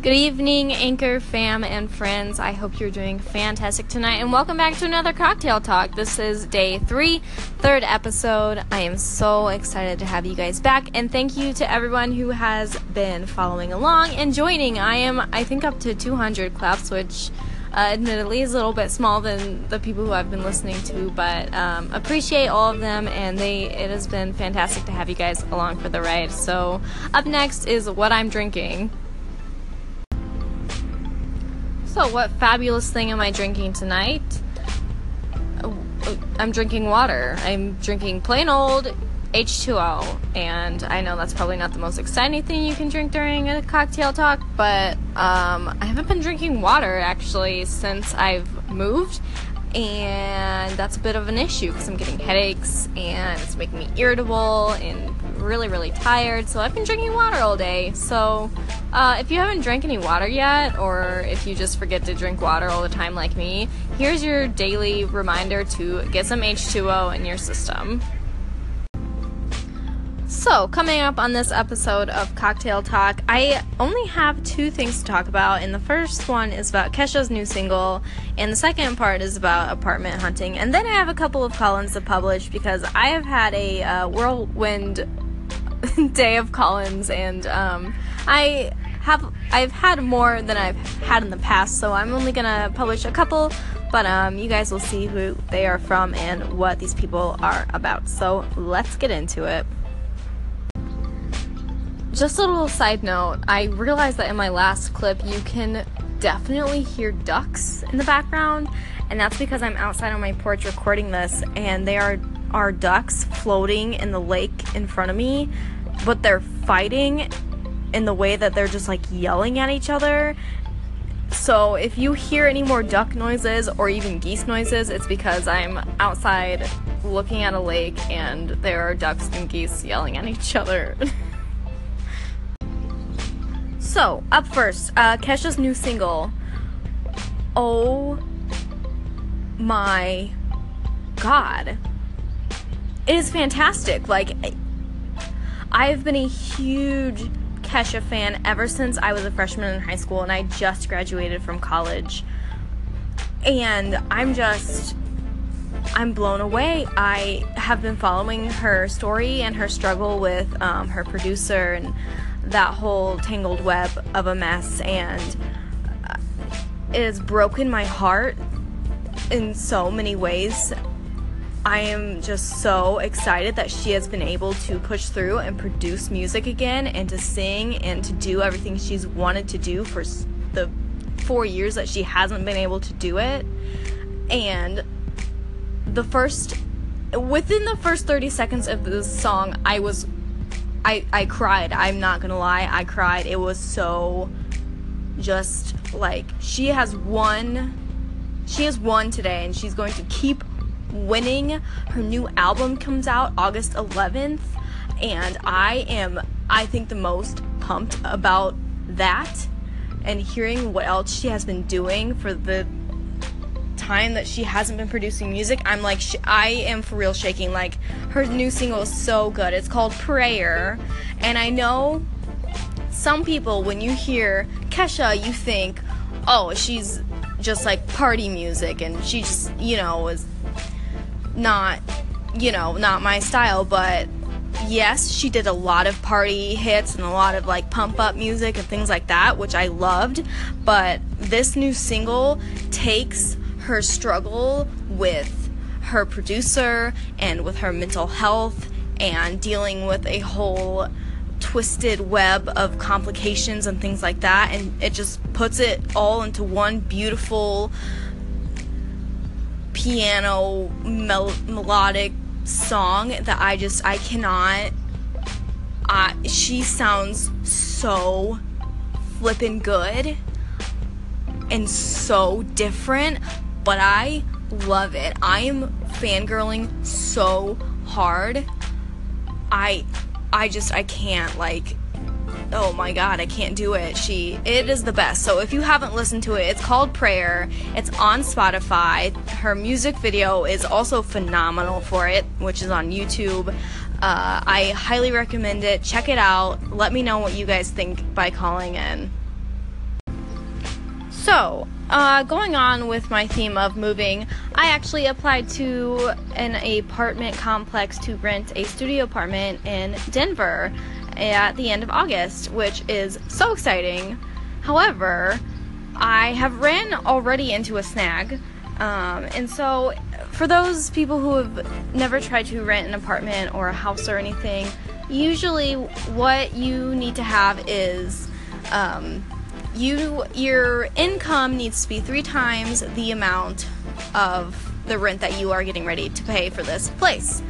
Good evening, Anchor fam and friends. I hope you're doing fantastic tonight, and welcome back to another Cocktail Talk. This is day 3, third episode. I am so excited to have you guys back, and thank you to everyone who has been following along and joining. I am, I think, up to 200 claps, which admittedly is a little bit small than the people who I've been listening to, but appreciate all of them, and it has been fantastic to have you guys along for the ride. So up next is what I'm drinking. So what fabulous thing am I drinking tonight? I'm drinking water. I'm drinking plain old H2O, and I know that's probably not the most exciting thing you can drink during a cocktail talk, but I haven't been drinking water actually since I've moved, and that's a bit of an issue because I'm getting headaches and it's making me irritable and really tired. So I've been drinking water all day. So if you haven't drank any water yet, or if you just forget to drink water all the time like me, here's your daily reminder to get some H2O in your system. So coming up on this episode of Cocktail Talk, I only have 2 things to talk about, and the first one is about Kesha's new single, and the second part is about apartment hunting, and then I have a couple of columns to publish because I have had a whirlwind day of columns, and I've had more than I've had in the past, so I'm only gonna publish a couple, but you guys will see who they are from and what these people are about. So let's get into it. Just a little side note, I realized that in my last clip you can definitely hear ducks in the background, and that's because I'm outside on my porch recording this, and they are ducks floating in the lake in front of me, but they're fighting in the way that they're just like yelling at each other. So if you hear any more duck noises or even geese noises, it's because I'm outside looking at a lake and there are ducks and geese yelling at each other. So, up first, Kesha's new single. Oh my god. It is fantastic. Like, I've been a huge Kesha fan ever since I was a freshman in high school, and I just graduated from college. And I'm blown away. I have been following her story and her struggle with her producer and that whole tangled web of a mess, and it has broken my heart in so many ways. I am just so excited that she has been able to push through and produce music again, and to sing and to do everything she's wanted to do for the 4 years that she hasn't been able to do it. And within the first 30 seconds of this song, I cried. I'm not gonna lie, I cried. It was so just like, she has won today, and she's going to keep winning. Her new album comes out August 11th, and I think the most pumped about that, and hearing what else she has been doing for the time that she hasn't been producing music. I'm like, I am for real shaking. Like, her new single is so good. It's called Prayer, and I know some people, when you hear Kesha, you think, oh, she's just like party music, and she just, is not, not my style, but yes, she did a lot of party hits and a lot of like pump up music and things like that, which I loved, but this new single takes her struggle with her producer and with her mental health and dealing with a whole twisted web of complications and things like that, and it just puts it all into one beautiful piano melodic song that she sounds so flippin' good and so different, but I love it. I am fangirling so hard. I can't, like, oh my god, I can't do it. It is the best. So if you haven't listened to it, it's called Prayer. It's on Spotify. Her music video is also phenomenal for it, which is on YouTube. I highly recommend it. Check it out. Let me know what you guys think by calling in. So, going on with my theme of moving, I actually applied to an apartment complex to rent a studio apartment in Denver at the end of August, which is so exciting. However, I have ran already into a snag. And so for those people who have never tried to rent an apartment or a house or anything, usually what you need to have is your income needs to be 3 times the amount of the rent that you are getting ready to pay for this place.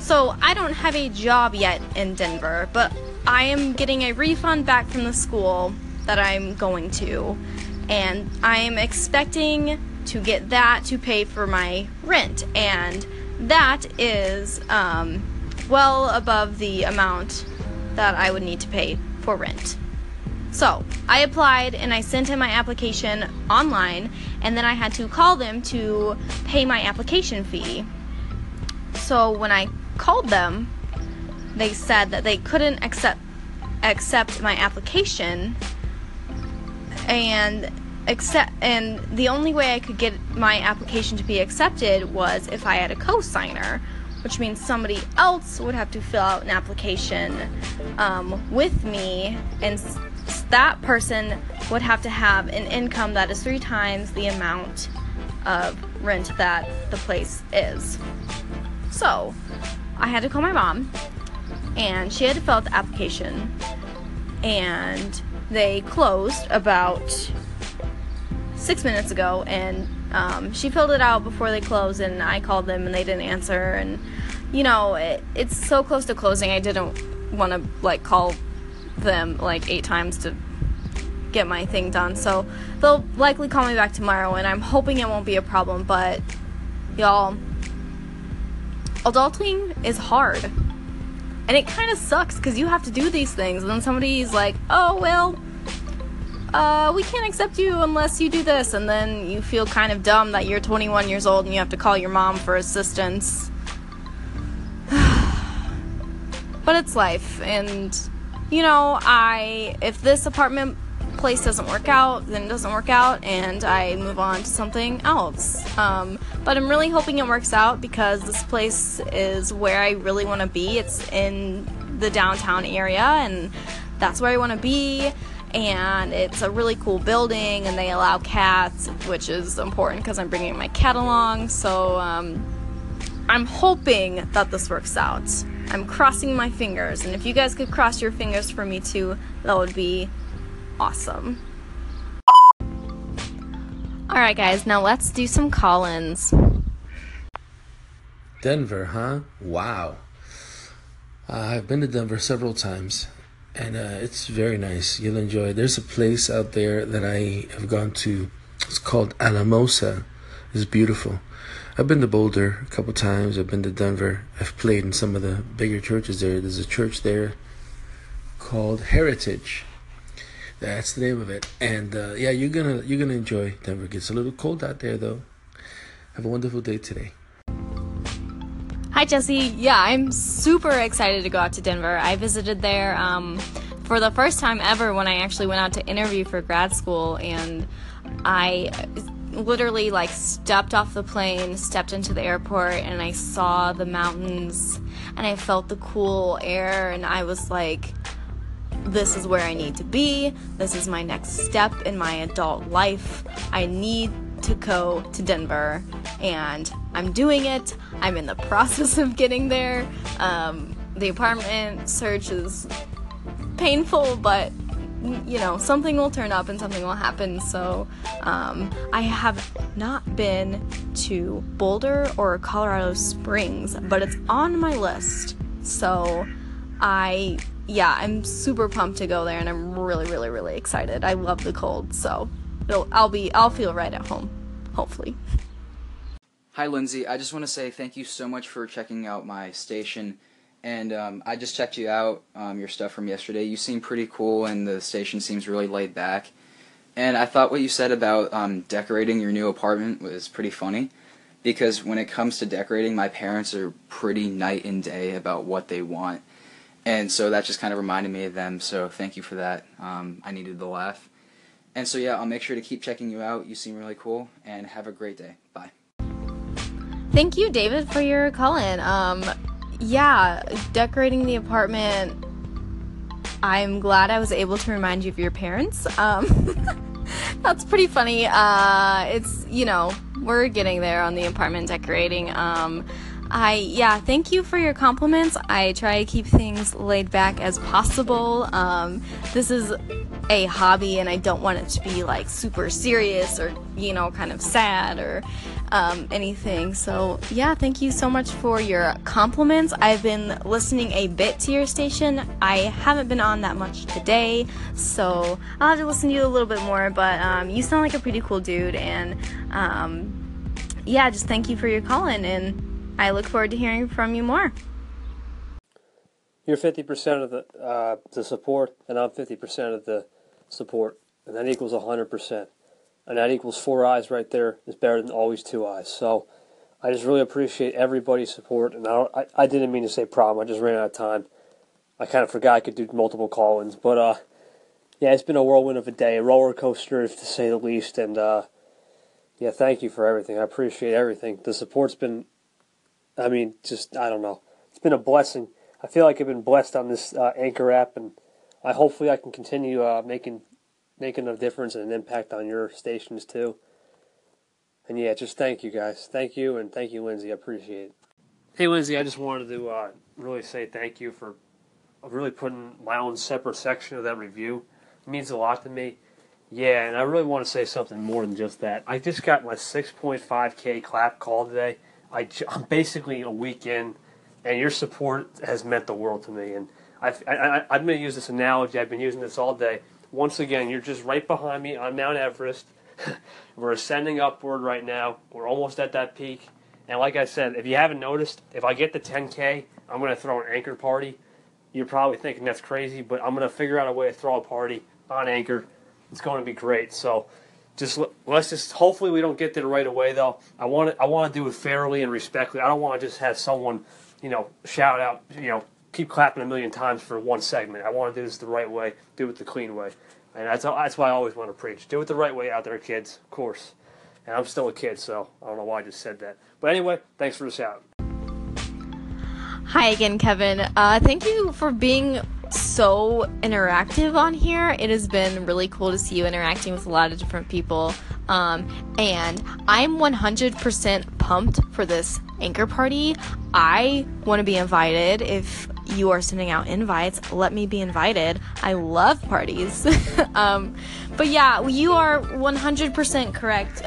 So I don't have a job yet in Denver, but I am getting a refund back from the school that I'm going to, and I'm expecting to get that to pay for my rent, and that is well above the amount that I would need to pay for rent. So I applied and I sent in my application online, and then I had to call them to pay my application fee. So when I called them, they said that they couldn't accept my application, and the only way I could get my application to be accepted was if I had a co-signer, which means somebody else would have to fill out an application with me, and that person would have to have an income that is 3 times the amount of rent that the place is. So I had to call my mom, and she had to fill out the application, and they closed about 6 minutes ago, and she filled it out before they closed, and I called them and they didn't answer, and you know, it's so close to closing, I didn't want to like call them like 8 times to get my thing done. So they'll likely call me back tomorrow, and I'm hoping it won't be a problem. But y'all, adulting is hard, and it kind of sucks because you have to do these things, and then somebody's like, oh well, we can't accept you unless you do this, and then you feel kind of dumb that you're 21 years old and you have to call your mom for assistance. But it's life, and you know, if this apartment place doesn't work out, then it doesn't work out, and I move on to something else. But I'm really hoping it works out, because this place is where I really want to be. It's in the downtown area, and that's where I want to be. And it's a really cool building, and they allow cats, which is important because I'm bringing my cat along. So I'm hoping that this works out. I'm crossing my fingers, and if you guys could cross your fingers for me too, that would be awesome. Alright guys, now let's do some call-ins. Denver, huh? Wow. I've been to Denver several times. And it's very nice. You'll enjoy it. There's a place out there that I have gone to. It's called Alamosa. It's beautiful. I've been to Boulder a couple times. I've been to Denver. I've played in some of the bigger churches there. There's a church there called Heritage. That's the name of it. And yeah, you're gonna enjoy Denver. It gets a little cold out there though. Have a wonderful day today. Hi Jesse, yeah, I'm super excited to go out to Denver. I visited there for the first time ever when I actually went out to interview for grad school, and I literally like stepped off the plane, stepped into the airport, and I saw the mountains, and I felt the cool air, and I was like, this is where I need to be. This is my next step in my adult life. I need to go to Denver, and I'm doing it. I'm in the process of getting there. The apartment search is painful, but you know, something will turn up and something will happen. So I have not been to Boulder or Colorado Springs, but it's on my list. So I'm super pumped to go there, and I'm really, really, really excited. I love the cold, so I'll feel right at home, hopefully. Hi, Lindsay. I just want to say thank you so much for checking out my station. And I just checked you out, your stuff from yesterday. You seem pretty cool, and the station seems really laid back. And I thought what you said about decorating your new apartment was pretty funny, because when it comes to decorating, my parents are pretty night and day about what they want. And so that just kind of reminded me of them, so thank you for that. I needed the laugh. And so, yeah, I'll make sure to keep checking you out. You seem really cool, and have a great day. Bye. Thank you, David, for your call-in. Yeah, decorating the apartment, I'm glad I was able to remind you of your parents. That's pretty funny. It's, you know, we're getting there on the apartment decorating. Thank you for your compliments. I try to keep things laid back as possible. This is a hobby and I don't want it to be like super serious or, you know, kind of sad or anything. So yeah, thank you so much for your compliments. I've been listening a bit to your station. I haven't been on that much today, so I'll have to listen to you a little bit more, but you sound like a pretty cool dude, and yeah, just thank you for your call-in, and I look forward to hearing from you more. You're 50% of the support, and I'm 50% of the support, and that equals 100%. And that equals 4 eyes right there is better than always 2 eyes. So I just really appreciate everybody's support. And I didn't mean to say problem. I just ran out of time. I kind of forgot I could do multiple call-ins. But, yeah, it's been a whirlwind of a day, a roller coaster to say the least. And, yeah, thank you for everything. I appreciate everything. The support's been, I mean, just, I don't know. It's been a blessing. I feel like I've been blessed on this Anchor app, and hopefully I can continue making a difference and an impact on your stations too. And yeah, just thank you guys. Thank you, and thank you, Lindsay. I appreciate it. Hey, Lindsay, I just wanted to really say thank you for really putting my own separate section of that review. It means a lot to me. Yeah, and I really want to say something more than just that. I just got my 6.5K clap call today. I'm basically a week in, and your support has meant the world to me. And I'm going to use this analogy. I've been using this all day. Once again, you're just right behind me on Mount Everest. We're ascending upward right now. We're almost at that peak. And like I said, if you haven't noticed, if I get to 10K, I'm going to throw an Anchor party. You're probably thinking that's crazy, but I'm going to figure out a way to throw a party on Anchor. It's going to be great. So let's hopefully we don't get there right away, though. I want to do it fairly and respectfully. I don't want to just have someone, you know, shout out, you know, keep clapping a million times for one segment. I want to do this the right way, do it the clean way. And that's why I always want to preach. Do it the right way out there, kids, of course. And I'm still a kid, so I don't know why I just said that. But anyway, thanks for the shout. Hi again, Kevin. Thank you for being so interactive on here. It has been really cool to see you interacting with a lot of different people. And I'm 100% pumped for this Anchor party. I want to be invited. If you are sending out invites, let me be invited. I love parties. But yeah, you are 100% correct.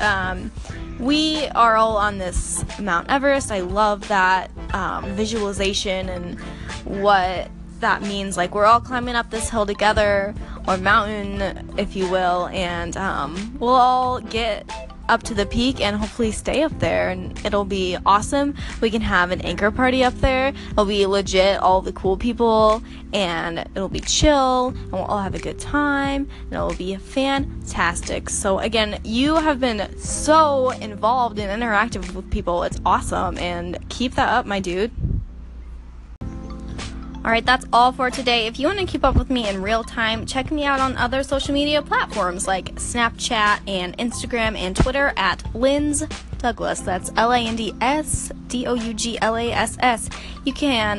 We are all on this Mount Everest. I love that visualization and what that means. Like, we're all climbing up this hill together, or mountain, if you will, and we'll all get up to the peak and hopefully stay up there, and it'll be awesome. We can have an Anchor party up there. It'll be legit, all the cool people, and it'll be chill, and we'll all have a good time, and it'll be fantastic. So again, you have been so involved and interactive with people. It's awesome, and keep that up, my dude. Alright, that's all for today. If you want to keep up with me in real time, check me out on other social media platforms like Snapchat and Instagram and Twitter at Linds Douglas. That's LindsDouglass. You can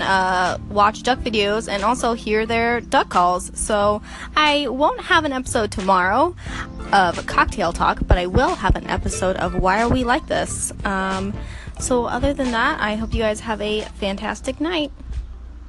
watch duck videos and also hear their duck calls. So I won't have an episode tomorrow of Cocktail Talk, but I will have an episode of Why Are We Like This? So other than that, I hope you guys have a fantastic night.